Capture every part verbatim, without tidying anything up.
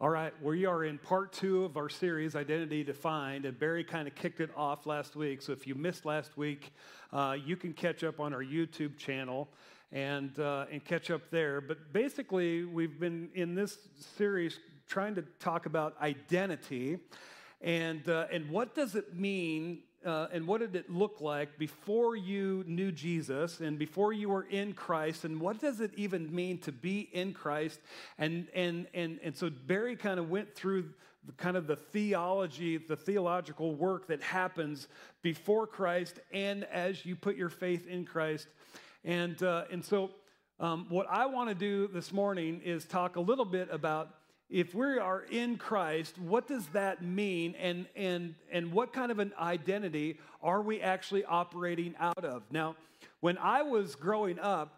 All right, we are in part two of our series, Identity Defined, and Barry kind of kicked it off last week. So if you missed last week, uh, you can catch up on our YouTube channel and, uh, and catch up there. But basically, we've been in this series trying to talk about identity and, uh, and what does it mean uh, and what did it look like before you knew Jesus and before you were in Christ, and what does it even mean to be in Christ? And, and, and, and so Barry kind of went through the, kind of the theology, the theological work that happens before Christ and as you put your faith in Christ. And, uh, and so um, what I want to do this morning is talk a little bit about if we are in Christ, what does that mean, and, and, and what kind of an identity are we actually operating out of? Now, when I was growing up,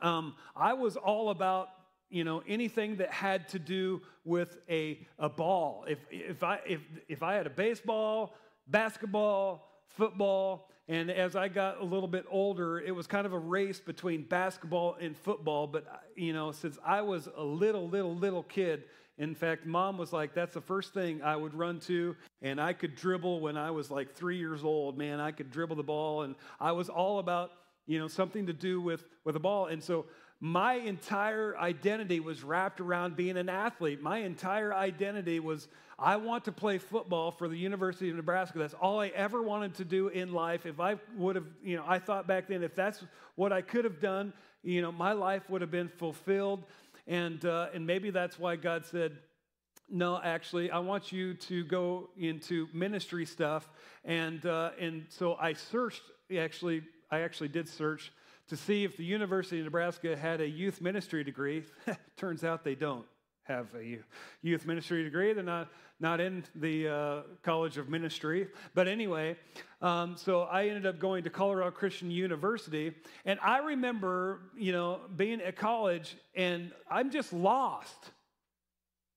um, I was all about, you know, anything that had to do with a, a ball. If, if, I, if, if I had a baseball, basketball, football, and as I got a little bit older, it was kind of a race between basketball and football. But, you know, since I was a little, little, little kid, in fact, Mom was like, that's the first thing I would run to. And I could dribble when I was like three years old, man. I could dribble the ball. And I was all about, you know, something to do with, with a ball. And so my entire identity was wrapped around being an athlete. My entire identity was, I want to play football for the University of Nebraska. That's all I ever wanted to do in life. If I would have, you know, I thought back then, if that's what I could have done, you know, my life would have been fulfilled. And uh, and maybe that's why God said, no, actually, I want you to go into ministry stuff. And uh, and so I searched, actually, I actually did search to see if the University of Nebraska had a youth ministry degree. Turns out they don't have a youth ministry degree. They're not, not in the uh, College of Ministry. But anyway, um, so I ended up going to Colorado Christian University. And I remember, you know, being at college, and I'm just lost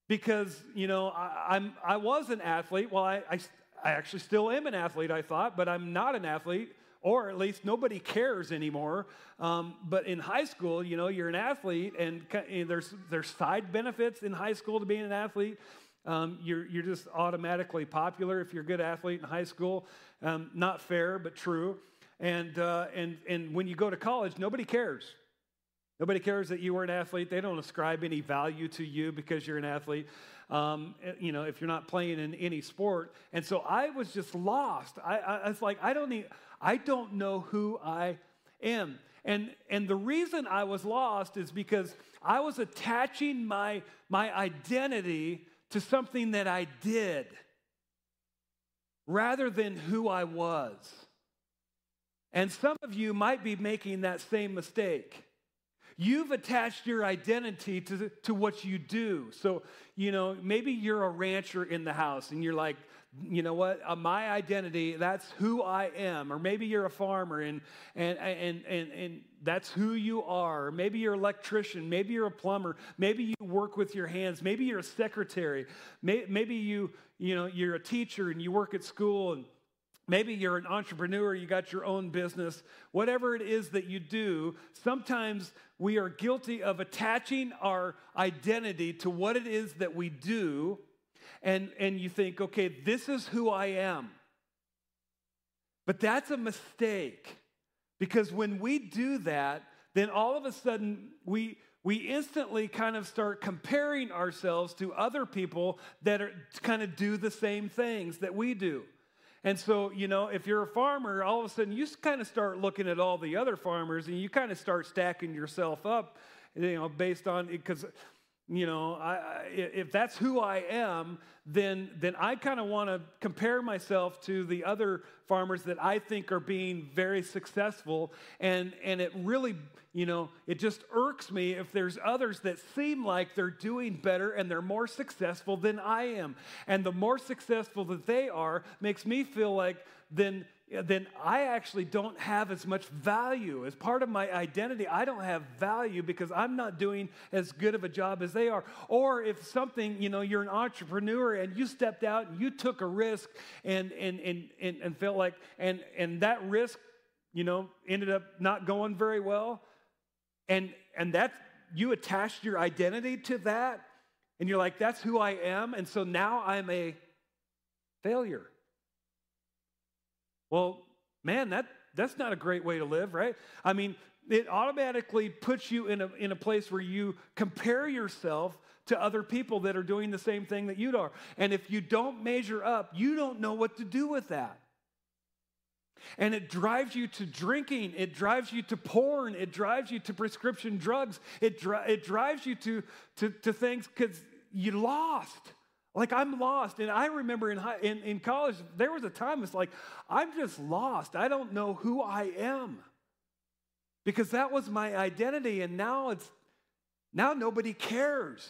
because, you know, I, I'm, I was an athlete. Well, I, I, I actually still am an athlete, I thought, but I'm not an athlete. Or at least nobody cares anymore. Um, but in high school, you know, you're an athlete, and there's there's side benefits in high school to being an athlete. Um, you're you're just automatically popular if you're a good athlete in high school. Um, not fair, but true. And uh, and and when you go to college, nobody cares. Nobody cares that you were an athlete. They don't ascribe any value to you because you're an athlete. Um, you know, if you're not playing in any sport. And so I was just lost. I, I, I was like, I don't need. I don't know who I am. And and the reason I was lost is because I was attaching my, my identity to something that I did rather than who I was. And some of you might be making that same mistake. You've attached your identity to, to what you do. So, you know, maybe you're a rancher in the house and you're like, you know what, uh, my identity, that's who I am. Or maybe you're a farmer and, and and and and that's who you are. Maybe you're an electrician. Maybe you're a plumber. Maybe you work with your hands. Maybe you're a secretary. Maybe you, you know, you're a teacher and you work at school, and maybe you're an entrepreneur, you got your own business. Whatever it is that you do, sometimes we are guilty of attaching our identity to what it is that we do. And and you think, okay, this is who I am. But that's a mistake, because when we do that, then all of a sudden we we instantly kind of start comparing ourselves to other people that are kind of do the same things that we do. And so, you know, if you're a farmer, all of a sudden you kind of start looking at all the other farmers, and you kind of start stacking yourself up, you know, based on because. You know, I, if that's who I am, then then I kind of want to compare myself to the other farmers that I think are being very successful, and and it really, you know, it just irks me if there's others that seem like they're doing better and they're more successful than I am, and the more successful that they are makes me feel like then. then I actually don't have as much value. As part of my identity, I don't have value because I'm not doing as good of a job as they are. Or if something, you know, you're an entrepreneur and you stepped out and you took a risk and and and and, and felt like, and, and that risk, you know, ended up not going very well. And, and that, you attached your identity to that. And you're like, that's who I am, and so now I'm a failure. Well, man, that, that's not a great way to live, right? I mean, it automatically puts you in a, in a place where you compare yourself to other people that are doing the same thing that you are. And if you don't measure up, you don't know what to do with that. And it drives you to drinking. It drives you to porn. It drives you to prescription drugs. It, dri- it drives you to, to, to things because you lost. Like, I'm lost. And I remember in, high, in, in college, there was a time it's like, I'm just lost. I don't know who I am. Because that was my identity, and now it's now nobody cares.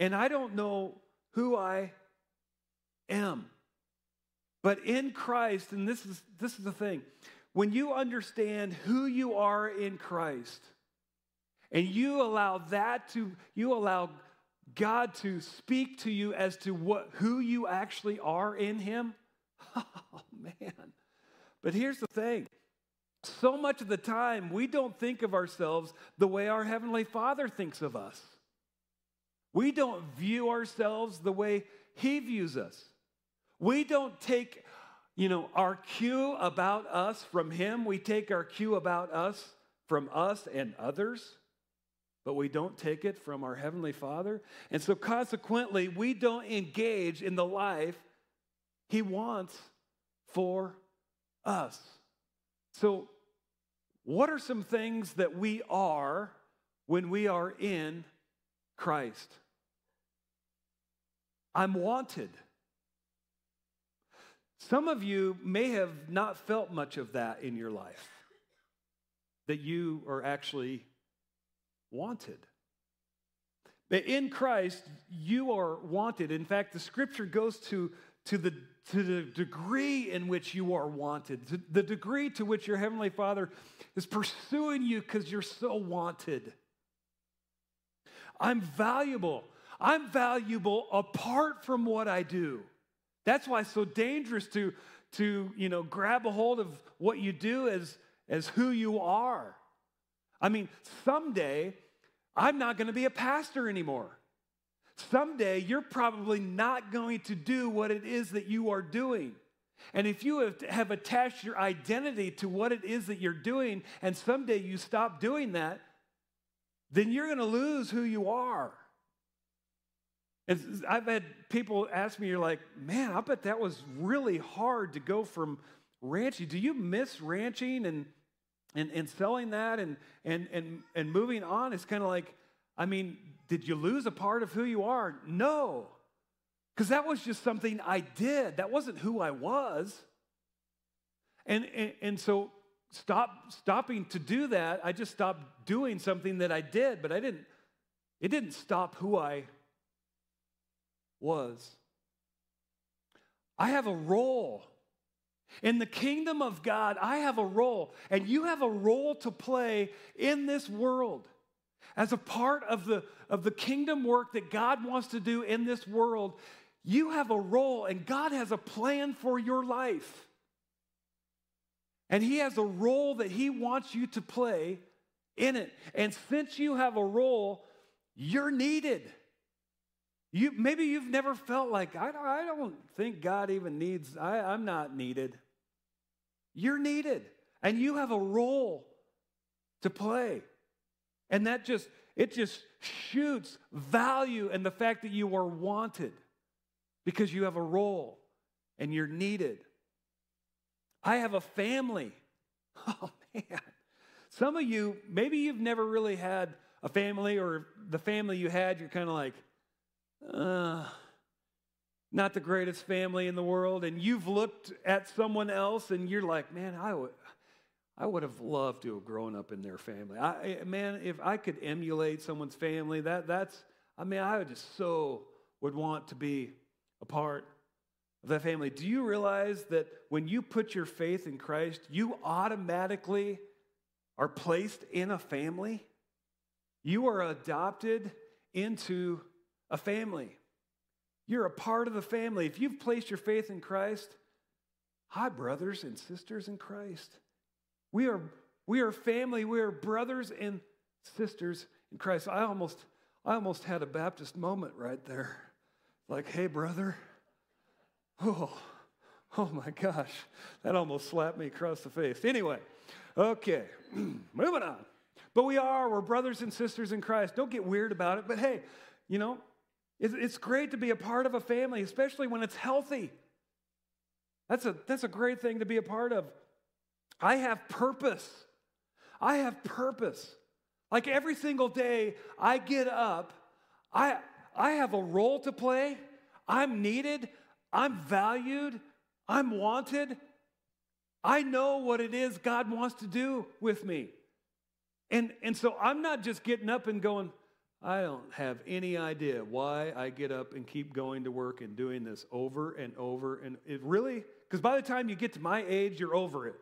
And I don't know who I am. But in Christ, and this is, this is the thing, when you understand who you are in Christ, and you allow that to, you allow God to speak to you as to what who you actually are in Him, oh, man. But here's the thing. So much of the time, we don't think of ourselves the way our Heavenly Father thinks of us. We don't view ourselves the way He views us. We don't take, you know, our cue about us from Him. We take our cue about us from us and others, but we don't take it from our Heavenly Father. And so consequently, we don't engage in the life He wants for us. So what are some things that we are when we are in Christ? I'm wanted. Some of you may have not felt much of that in your life, that you are actually wanted. But in Christ, you are wanted. In fact, the Scripture goes to, to the to the degree in which you are wanted, to the degree to which your Heavenly Father is pursuing you because you're so wanted. I'm valuable. I'm valuable apart from what I do. That's why it's so dangerous to, to you know, grab a hold of what you do as, as who you are. I mean, someday I'm not going to be a pastor anymore. Someday you're probably not going to do what it is that you are doing. And if you have, have attached your identity to what it is that you're doing, and someday you stop doing that, then you're going to lose who you are. And I've had people ask me, you're like, man, I bet that was really hard to go from ranching. Do you miss ranching and and, and selling that and, and, and, and moving on? It's kind of like, I mean, did you lose a part of who you are? No, because that was just something I did. That wasn't who I was. And, and, and so stop stopping to do that, I just stopped doing something that I did, but I didn't. It didn't stop who I was. I have a role. In the kingdom of God, I have a role, and you have a role to play in this world. As a part of the, of the kingdom work that God wants to do in this world, you have a role, and God has a plan for your life. And He has a role that He wants you to play in it. And since you have a role, you're needed. You, maybe you've never felt like, I, I don't think God even needs, I, I'm not needed. You're needed, and you have a role to play. And that just, it just shoots value in the fact that you are wanted because you have a role and you're needed. I have a family. Oh, man. Some of you, maybe you've never really had a family, or the family you had, you're kind of like, uh, not the greatest family in the world. And you've looked at someone else and you're like, man, I would... I would have loved to have grown up in their family. I, man, if I could emulate someone's family, that that's, I mean, I would just so would want to be a part of that family. Do you realize that when you put your faith in Christ, you automatically are placed in a family? You are adopted into a family. You're a part of the family. If you've placed your faith in Christ, hi, brothers and sisters in Christ. We are we are family. We are brothers and sisters in Christ. I almost I almost had a Baptist moment right there. Like, hey, brother. Oh, oh my gosh. That almost slapped me across the face. Anyway, okay, moving on. But we are, we're brothers and sisters in Christ. Don't get weird about it, but hey, you know, it's great to be a part of a family, especially when it's healthy. That's a, that's a great thing to be a part of. I have purpose. I have purpose. Like every single day I get up, I, I have a role to play. I'm needed. I'm valued. I'm wanted. I know what it is God wants to do with me. And, and so I'm not just getting up and going, I don't have any idea why I get up and keep going to work and doing this over and over. And it really, because by the time you get to my age, you're over it.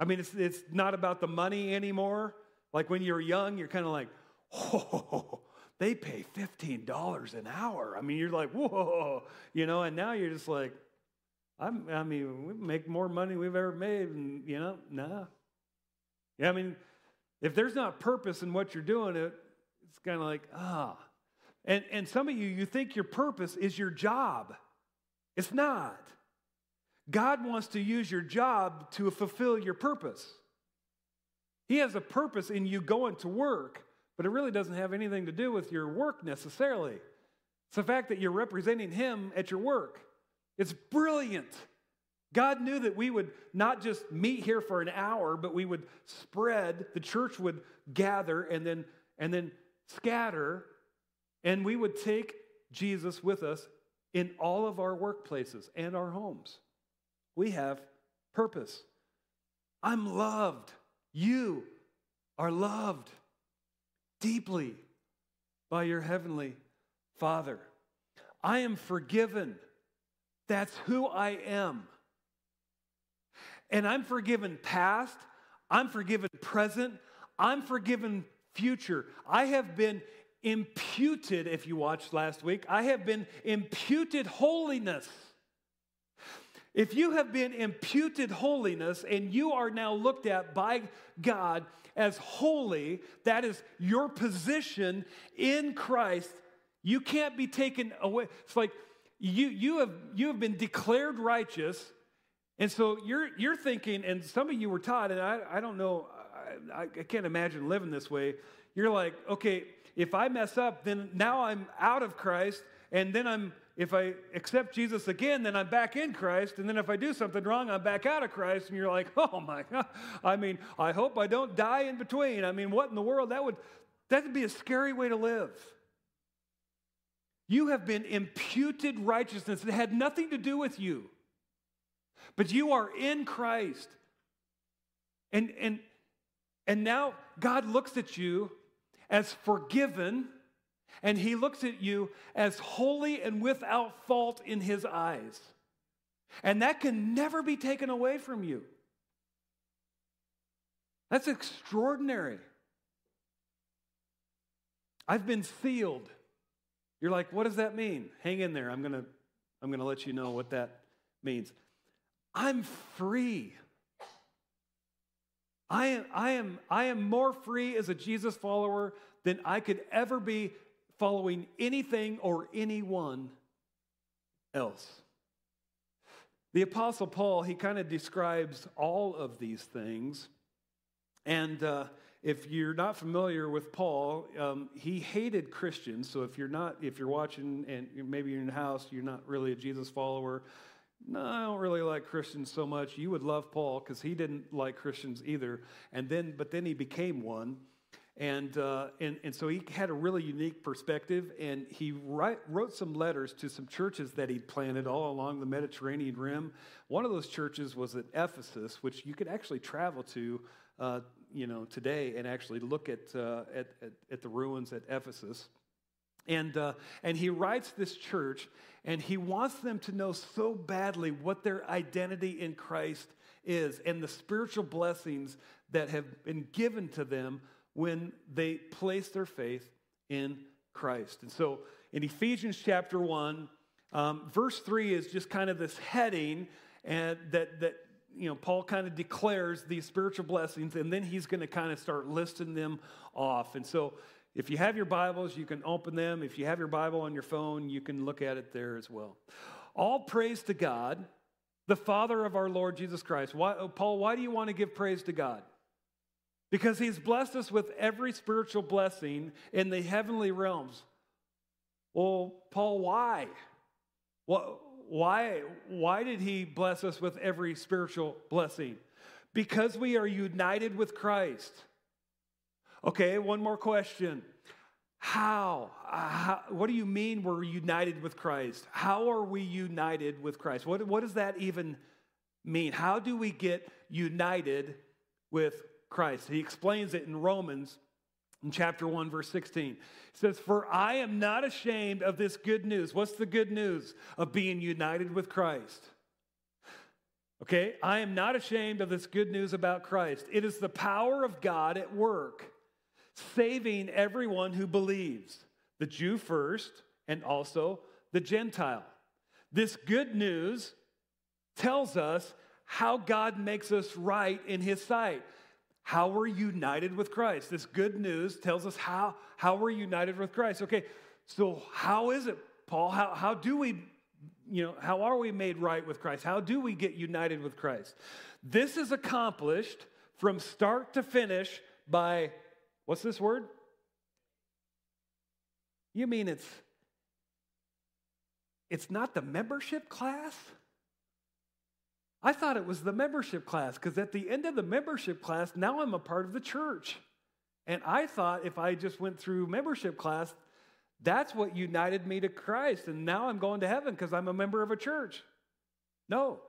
I mean, it's, it's not about the money anymore. Like when you're young, you're kind of like, oh, they pay fifteen dollars an hour. I mean, you're like, whoa, you know, and now you're just like, I'm, I mean, we make more money than we've ever made. And, you know, nah. Yeah, I mean, if there's not purpose in what you're doing, it, it's kind of like, ah. And, and some of you, you think your purpose is your job. It's not. God wants to use your job to fulfill your purpose. He has a purpose in you going to work, but it really doesn't have anything to do with your work necessarily. It's the fact that you're representing Him at your work. It's brilliant. God knew that we would not just meet here for an hour, but we would spread, the church would gather and then, and then scatter, and we would take Jesus with us in all of our workplaces and our homes. We have purpose. I'm loved. You are loved deeply by your heavenly Father. I am forgiven. That's who I am. And I'm forgiven past, I'm forgiven present, I'm forgiven future. I have been imputed, if you watched last week, I have been imputed holiness. If you have been imputed holiness and you are now looked at by God as holy, that is your position in Christ, you can't be taken away. It's like you, you, have, you have been declared righteous. And so you're, you're thinking, and some of you were taught, and I, I don't know, I, I can't imagine living this way. You're like, okay, if I mess up, then now I'm out of Christ, and then I'm, if I accept Jesus again, then I'm back in Christ, and then if I do something wrong, I'm back out of Christ, and you're like, oh my God. I mean, I hope I don't die in between. I mean, what in the world? That would, that would be a scary way to live. You have been imputed righteousness that had nothing to do with you. But you are in Christ. And, and, and now God looks at you as forgiven, and He looks at you as holy and without fault in His eyes. And that can never be taken away from you. That's extraordinary. I've been sealed. You're like, what does that mean? Hang in there. I'm gonna, I'm gonna let you know what that means. I'm free. I am, I am, I am more free as a Jesus follower than I could ever be following anything or anyone else. The Apostle Paul, he kind of describes all of these things. And uh, if you're not familiar with Paul, um, he hated Christians. So if you're not, if you're watching and maybe you're in the house, you're not really a Jesus follower. No, I don't really like Christians so much. You would love Paul because he didn't like Christians either. And then, but then he became one. And, uh, and, and so he had a really unique perspective. And he write, wrote some letters to some churches that he'd planted all along the Mediterranean rim. One of those churches was at Ephesus, which you could actually travel to, uh, you know, today and actually look at, uh, at, at, at the ruins at Ephesus. And uh, and he writes this church, and he wants them to know so badly what their identity in Christ is and the spiritual blessings that have been given to them when they place their faith in Christ. And so in Ephesians chapter one, um, verse three is just kind of this heading and that that you know Paul kind of declares these spiritual blessings, and then he's going to kind of start listing them off. And so If you have your Bibles, you can open them. If you have your Bible on your phone, you can look at it there as well. All praise to God, the Father of our Lord Jesus Christ. Why, Paul, why do you want to give praise to God? Because he's blessed us with every spiritual blessing in the heavenly realms. Well, Paul, why? Why, why did he bless us with every spiritual blessing? Because we are united with Christ. Okay, one more question. How? Uh, how? What do you mean we're united with Christ? How are we united with Christ? What, what does that even mean? How do we get united with Christ? He explains it in Romans in chapter one, verse sixteen. It says, "For I am not ashamed of this good news." What's the good news? Of being united with Christ. Okay, I am not ashamed of this good news about Christ. It is the power of God at work, saving everyone who believes, the Jew first and also the Gentile. This good news tells us how God makes us right in his sight, how we're united with Christ. This good news tells us how, how we're united with Christ. Okay, so how is it, Paul? How, how do we, you know, how are we made right with Christ? How do we get united with Christ? This is accomplished from start to finish by, what's this word? You mean it's, it's not the membership class? I thought it was the membership class, because at the end of the membership class, now I'm a part of the church. And I thought if I just went through membership class, that's what united me to Christ, and now I'm going to heaven because I'm a member of a church. No.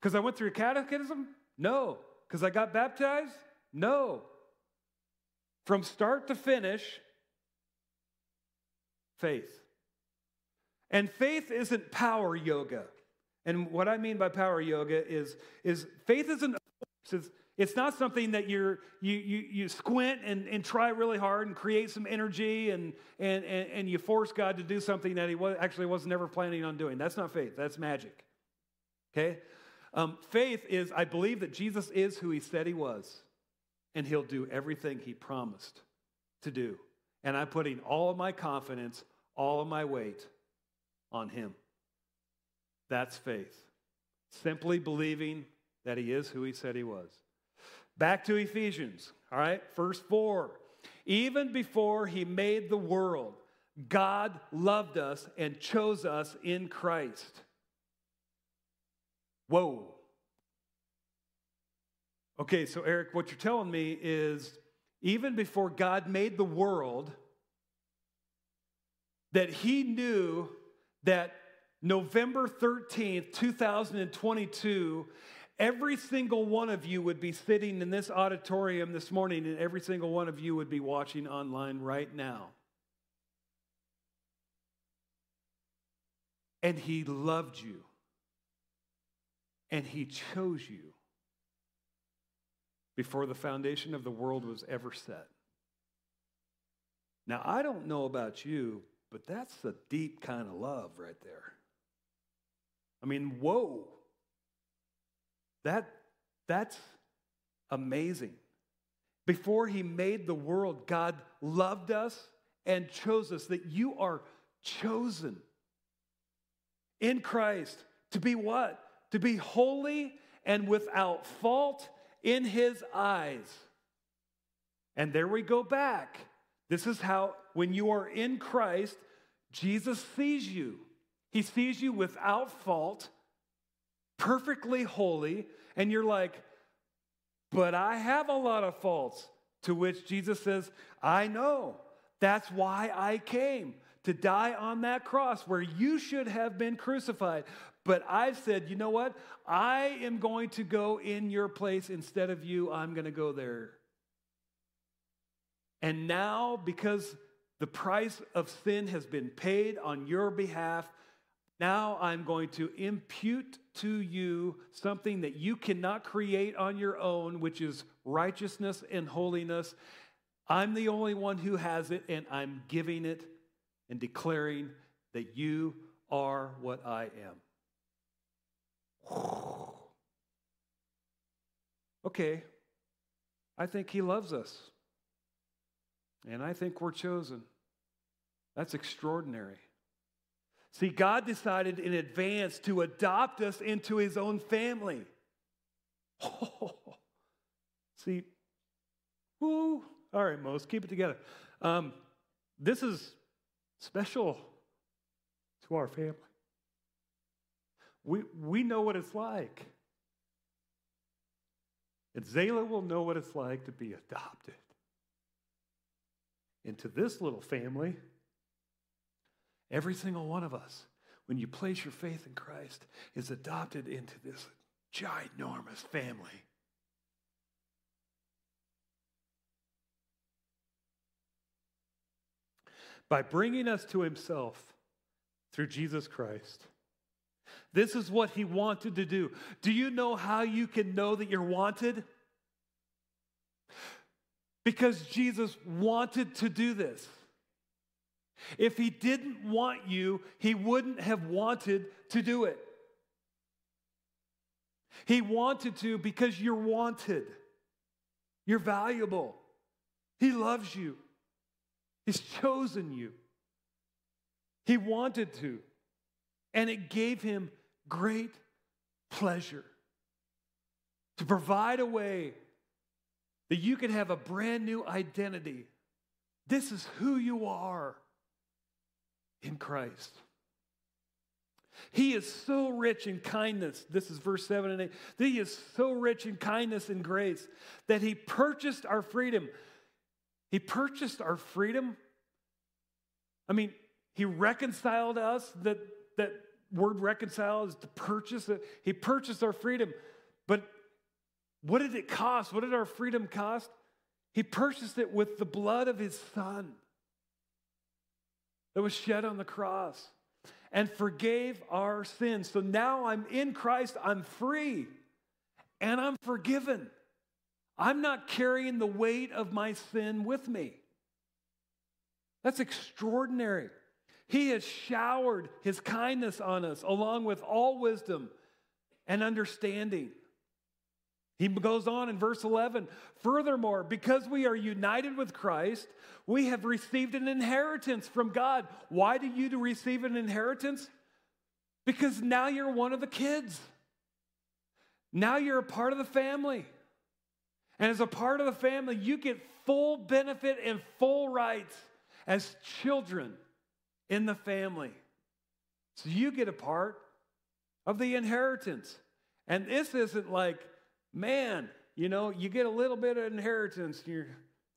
Because I went through catechism? No. Because I got baptized? No. From start to finish, faith. And faith isn't power yoga. And what I mean by power yoga is, is faith isn't, it's not something that you're, you you you squint and, and try really hard and create some energy and, and, and, and you force God to do something that he was, actually was never planning on doing. That's not faith. That's magic. Okay? Um, faith is, I believe that Jesus is who he said he was. And he'll do everything he promised to do. And I'm putting all of my confidence, all of my weight on him. That's faith. Simply believing that he is who he said he was. Back to Ephesians, all right? Verse four. Even before he made the world, God loved us and chose us in Christ. Whoa. Okay, so Eric, what you're telling me is even before God made the world, that he knew that November thirteenth, two thousand twenty-two, every single one of you would be sitting in this auditorium this morning, and every single one of you would be watching online right now. And he loved you. And he chose you. Before the foundation of the world was ever set. Now, I don't know about you, but that's a deep kind of love right there. I mean, whoa. That, that's amazing. Before he made the world, God loved us and chose us, that you are chosen in Christ to be what? To be holy and without fault in his eyes. And there we go back. This is how, when you are in Christ, Jesus sees you. He sees you without fault, perfectly holy, and you're like, but I have a lot of faults. To which Jesus says, I know. That's why I came, to die on that cross where you should have been crucified. But I said, you know what? I am going to go in your place instead of you. I'm going to go there. And now, because the price of sin has been paid on your behalf, now I'm going to impute to you something that you cannot create on your own, which is righteousness and holiness. I'm the only one who has it, and I'm giving it and declaring that you are what I am. Okay, I think he loves us. And I think we're chosen. That's extraordinary. See, God decided in advance to adopt us into his own family. Oh, see, woo. All right, Moses, keep it together. Um, this is special to our family. We, we know what it's like. And Zayla will know what it's like to be adopted into this little family. Every single one of us, when you place your faith in Christ, is adopted into this ginormous family. By bringing us to himself through Jesus Christ. This is what he wanted to do. Do you know how you can know that you're wanted? Because Jesus wanted to do this. If he didn't want you, he wouldn't have wanted to do it. He wanted to because you're wanted. You're valuable. He loves you. He's chosen you. He wanted to. And it gave him great pleasure to provide a way that you could have a brand new identity. This is who you are in Christ. He is so rich in kindness. This is verse seven and eight. He is so rich in kindness and grace that he purchased our freedom. He purchased our freedom. I mean, he reconciled us. That That word reconcile is to purchase. He purchased our freedom. But what did it cost? What did our freedom cost? He purchased it with the blood of his son that was shed on the cross and forgave our sins. So now I'm in Christ. I'm free and I'm forgiven. I'm not carrying the weight of my sin with me. That's extraordinary. He has showered his kindness on us along with all wisdom and understanding. He goes on in verse eleven, furthermore, because we are united with Christ, we have received an inheritance from God. Why do you receive an inheritance? Because now you're one of the kids. Now you're a part of the family. And as a part of the family, you get full benefit and full rights as children in the family. So you get a part of the inheritance. And this isn't like, man, you know, you get a little bit of inheritance and you're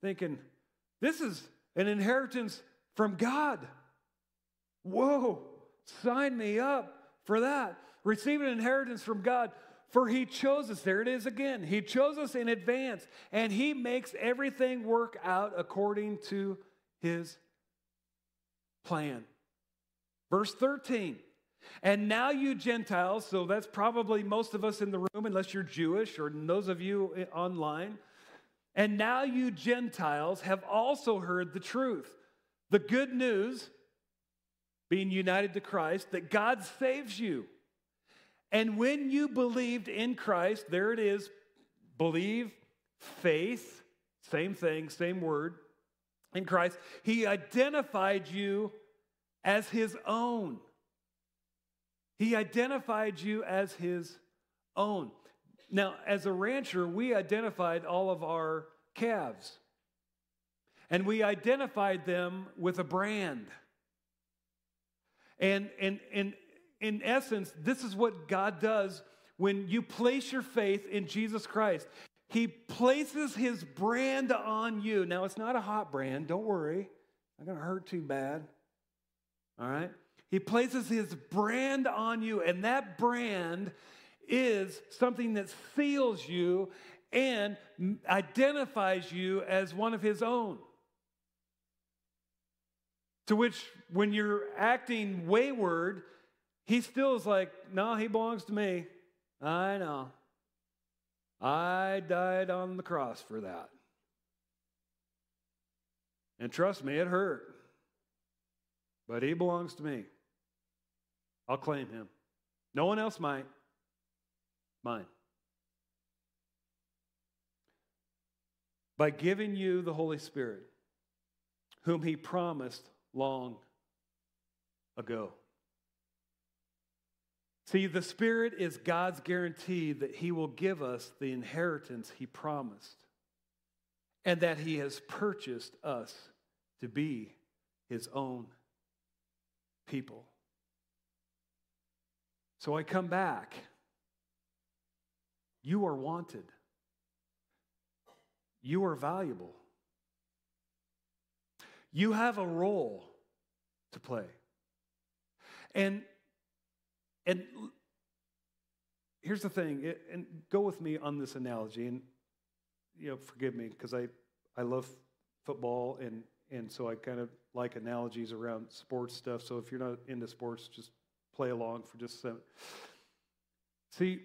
thinking, this is an inheritance from God. Whoa, sign me up for that. Receive an inheritance from God, for he chose us. There it is again. He chose us in advance, and he makes everything work out according to his plan. Verse thirteen, and now you Gentiles, so that's probably most of us in the room, unless you're Jewish, or those of you online, and now you Gentiles have also heard the truth, the good news, being united to Christ, that God saves you. And when you believed in Christ, there it is, believe, faith, same thing, same word. In Christ, he identified you as his own. He identified you as his own. Now, as a rancher, we identified all of our calves. And we identified them with a brand. And, and, and in essence, this is what God does when you place your faith in Jesus Christ. He places his brand on you. Now, it's not a hot brand. Don't worry. It's not going to hurt too bad. All right? He places his brand on you, and that brand is something that seals you and identifies you as one of his own. To which, when you're acting wayward, he still is like, no, he belongs to me. I know. I died on the cross for that. And trust me, it hurt. But he belongs to me. I'll claim him. No one else might. Mine. By giving you the Holy Spirit, whom he promised long ago. See, the Spirit is God's guarantee that he will give us the inheritance he promised and that he has purchased us to be his own people. So I come back. You are wanted. You are valuable. You have a role to play. And and here's the thing, it, and go with me on this analogy, and you know, forgive me because I, I love football, and and so I kind of like analogies around sports stuff. So if you're not into sports, just play along for just a second. See,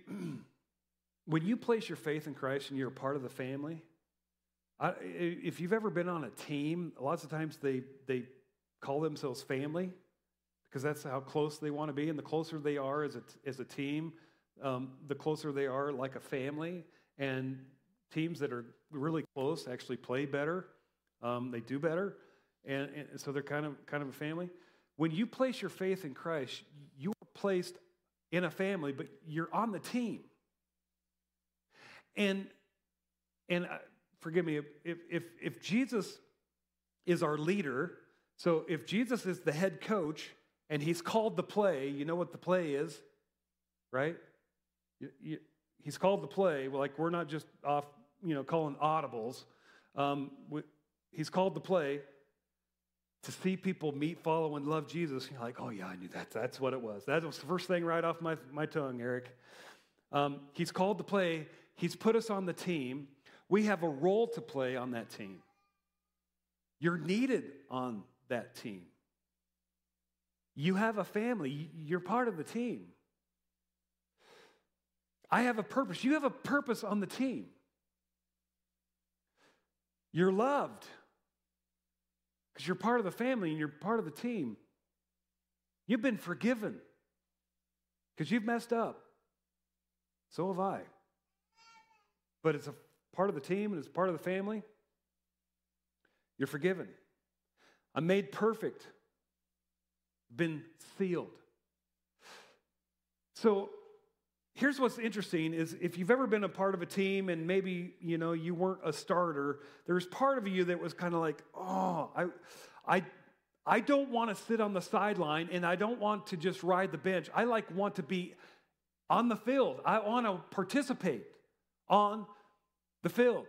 when you place your faith in Christ and you're a part of the family, I, if you've ever been on a team, lots of times they, they call themselves family because that's how close they want to be. And the closer they are as a, as a team, um, the closer they are like a family. And teams that are really close actually play better. Um, they do better. And, and so they're kind of, kind of a family. When you place your faith in Christ, you are placed in a family, but you're on the team. And and I, forgive me, if, if, if Jesus is our leader, so if Jesus is the head coach and he's called the play, you know what the play is, right? You, you, he's called the play. Like, we're not just off, you know, calling audibles. Um, we, he's called the play. To see people meet, follow, and love Jesus, you're like, oh, yeah, I knew that. That's what it was. That was the first thing right off my, my tongue, Eric. Um, he's called to play. He's put us on the team. We have a role to play on that team. You're needed on that team. You have a family. You're part of the team. I have a purpose. You have a purpose on the team. You're loved. Because you're part of the family and you're part of the team. You've been forgiven because you've messed up. So have I. But it's a part of the team and it's part of the family. You're forgiven. I'm made perfect. Been sealed. So here's what's interesting is if you've ever been a part of a team and maybe, you know, you weren't a starter, there's part of you that was kind of like, oh, I, I, I don't want to sit on the sideline and I don't want to just ride the bench. I like want to be on the field. I want to participate on the field.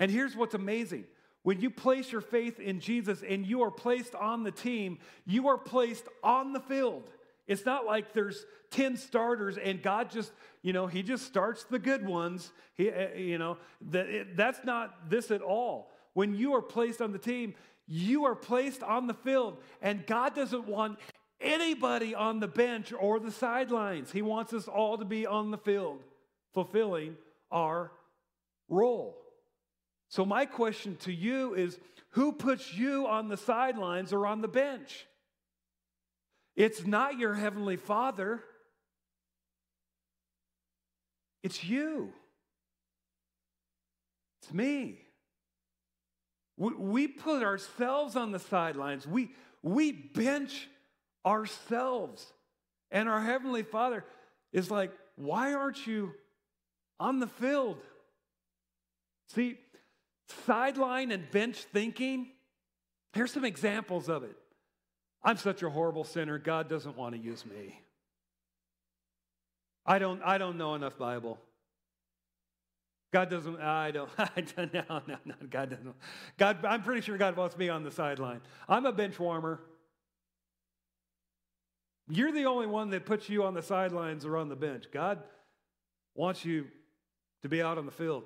And here's what's amazing. When you place your faith in Jesus and you are placed on the team, you are placed on the field. It's not like there's ten starters and God just, you know, he just starts the good ones. He, you know, that it, that's not this at all. When you are placed on the team, you are placed on the field, and God doesn't want anybody on the bench or the sidelines. He wants us all to be on the field, fulfilling our role. So my question to you is, who puts you on the sidelines or on the bench? It's not your Heavenly Father. It's you. It's me. We, we put ourselves on the sidelines. We, we bench ourselves. And our Heavenly Father is like, why aren't you on the field? See, sideline and bench thinking, here's some examples of it. I'm such a horrible sinner. God doesn't want to use me. I don't, I don't know enough Bible. God doesn't, I don't, I don't, no, no, no, God doesn't. God, I'm pretty sure God wants me on the sideline. I'm a bench warmer. You're the only one that puts you on the sidelines or on the bench. God wants you to be out on the field.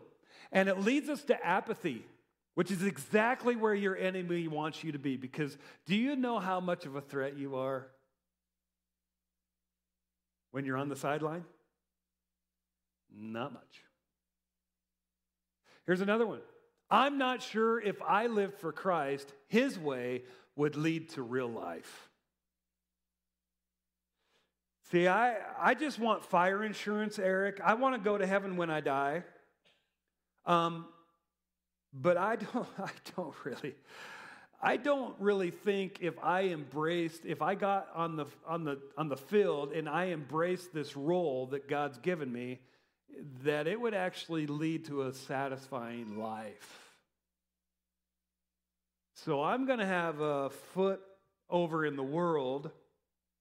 And it leads us to apathy, which is exactly where your enemy wants you to be, because do you know how much of a threat you are when you're on the sideline? Not much. Here's another one. I'm not sure if I lived for Christ, his way would lead to real life. See, I, I just want fire insurance, Eric. I want to go to heaven when I die. Um... But I don't, I don't really, I don't really think if I embraced, if I got on the on the on the field and I embraced this role that God's given me, that it would actually lead to a satisfying life. So I'm going to have a foot over in the world,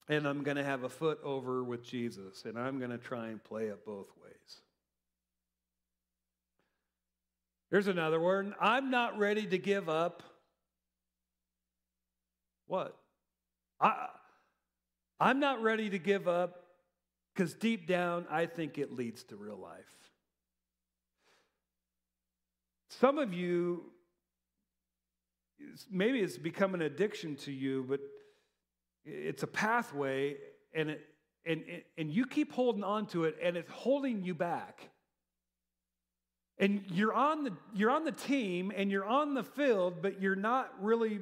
and I'm going to have a foot over with Jesus, and I'm going to try and play it both ways. Here's another one. I'm not ready to give up. What? I, I'm not ready to give up because deep down I think it leads to real life. Some of you, maybe it's become an addiction to you, but it's a pathway, and it, and and you keep holding on to it, and it's holding you back. And you're on the you're on the team, and you're on the field, but you're not really.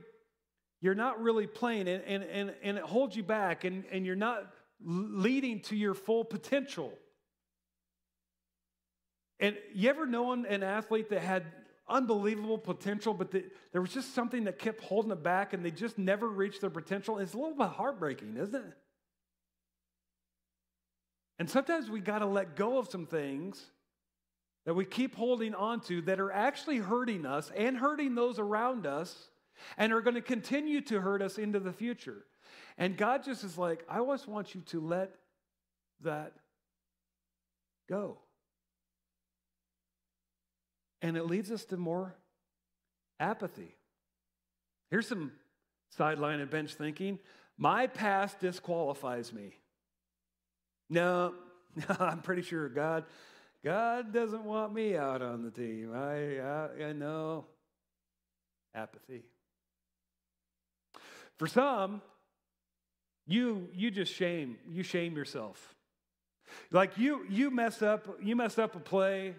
You're not really playing, and, and, and, and it holds you back, and, and you're not leading to your full potential. And you ever known an athlete that had unbelievable potential, but the, there was just something that kept holding it back, and they just never reached their potential? It's a little bit heartbreaking, isn't it? And sometimes we got to let go of some things that we keep holding on to that are actually hurting us and hurting those around us, and are going to continue to hurt us into the future. And God just is like, I always want you to let that go. And it leads us to more apathy. Here's some sideline and bench thinking. My past disqualifies me. No, no I'm pretty sure God, God doesn't want me out on the team. I, I, I know. Apathy. For some, you you just shame. You shame yourself. Like you you mess up, you mess up a play,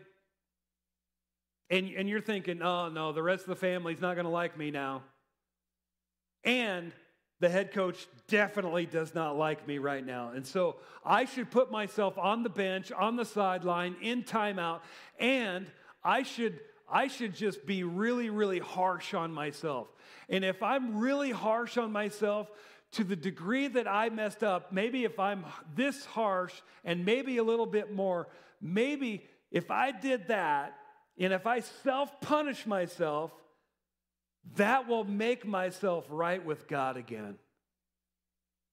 and, and you're thinking, oh no, the rest of the family's not gonna like me now. And the head coach definitely does not like me right now. And so I should put myself on the bench, on the sideline, in timeout, and I should I should just be really, really harsh on myself. And if I'm really harsh on myself to the degree that I messed up, maybe if I'm this harsh and maybe a little bit more, maybe if I did that and if I self-punish myself, that will make myself right with God again.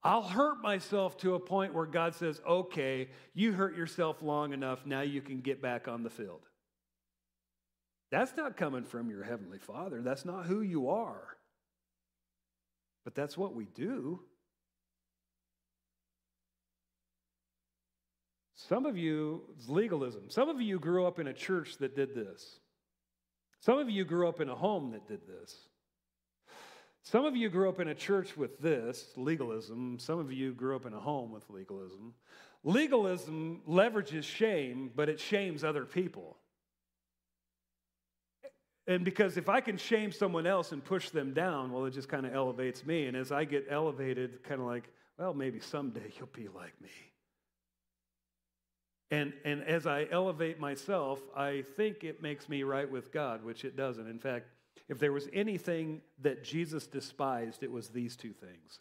I'll hurt myself to a point where God says, okay, you hurt yourself long enough, now you can get back on the field. That's not coming from your Heavenly Father. That's not who you are. But that's what we do. Some of you, it's legalism. Some of you grew up in a church that did this. Some of you grew up in a home that did this. Some of you grew up in a church with this, legalism. Some of you grew up in a home with legalism. Legalism leverages shame, but it shames other people. And because if I can shame someone else and push them down, well, it just kind of elevates me. And as I get elevated, kind of like, well, maybe someday you'll be like me. And, and as I elevate myself, I think it makes me right with God, which it doesn't. In fact, if there was anything that Jesus despised, it was these two things,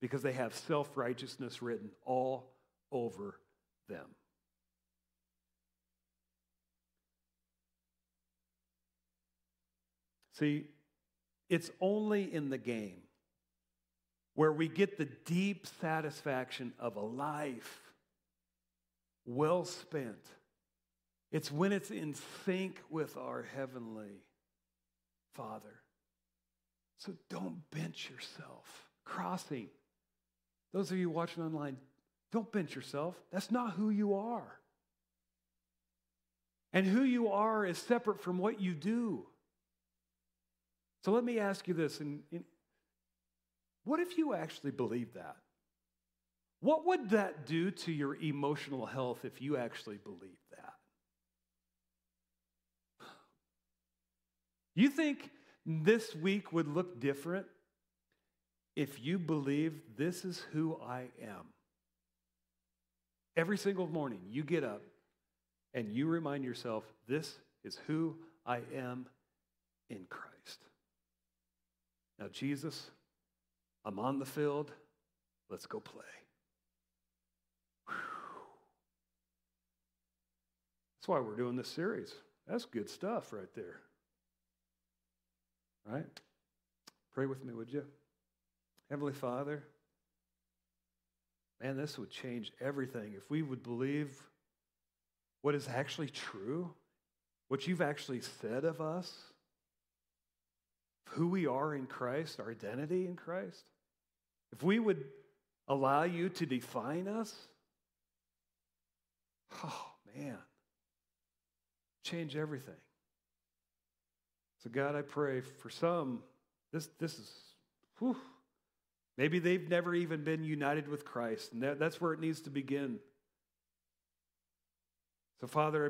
because they have self-righteousness written all over them. See, it's only in the game where we get the deep satisfaction of a life well spent. It's when it's in sync with our Heavenly Father. So don't bench yourself. Crossing. Those of you watching online, don't bench yourself. That's not who you are. And who you are is separate from what you do. So let me ask you this, and, and what if you actually believed that? What would that do to your emotional health if you actually believed that? You think this week would look different if you believed this is who I am? Every single morning you get up and you remind yourself, this is who I am in Christ. Now, Jesus, I'm on the field. Let's go play. Whew. That's why we're doing this series. That's good stuff right there. All right? Pray with me, would you? Heavenly Father, man, this would change everything if we would believe what is actually true, what you've actually said of us, who we are in Christ, our identity in Christ. If we would allow you to define us, oh, man, change everything. So, God, I pray for some, this, this is, whew, maybe they've never even been united with Christ, and that, that's where it needs to begin. So, Father, I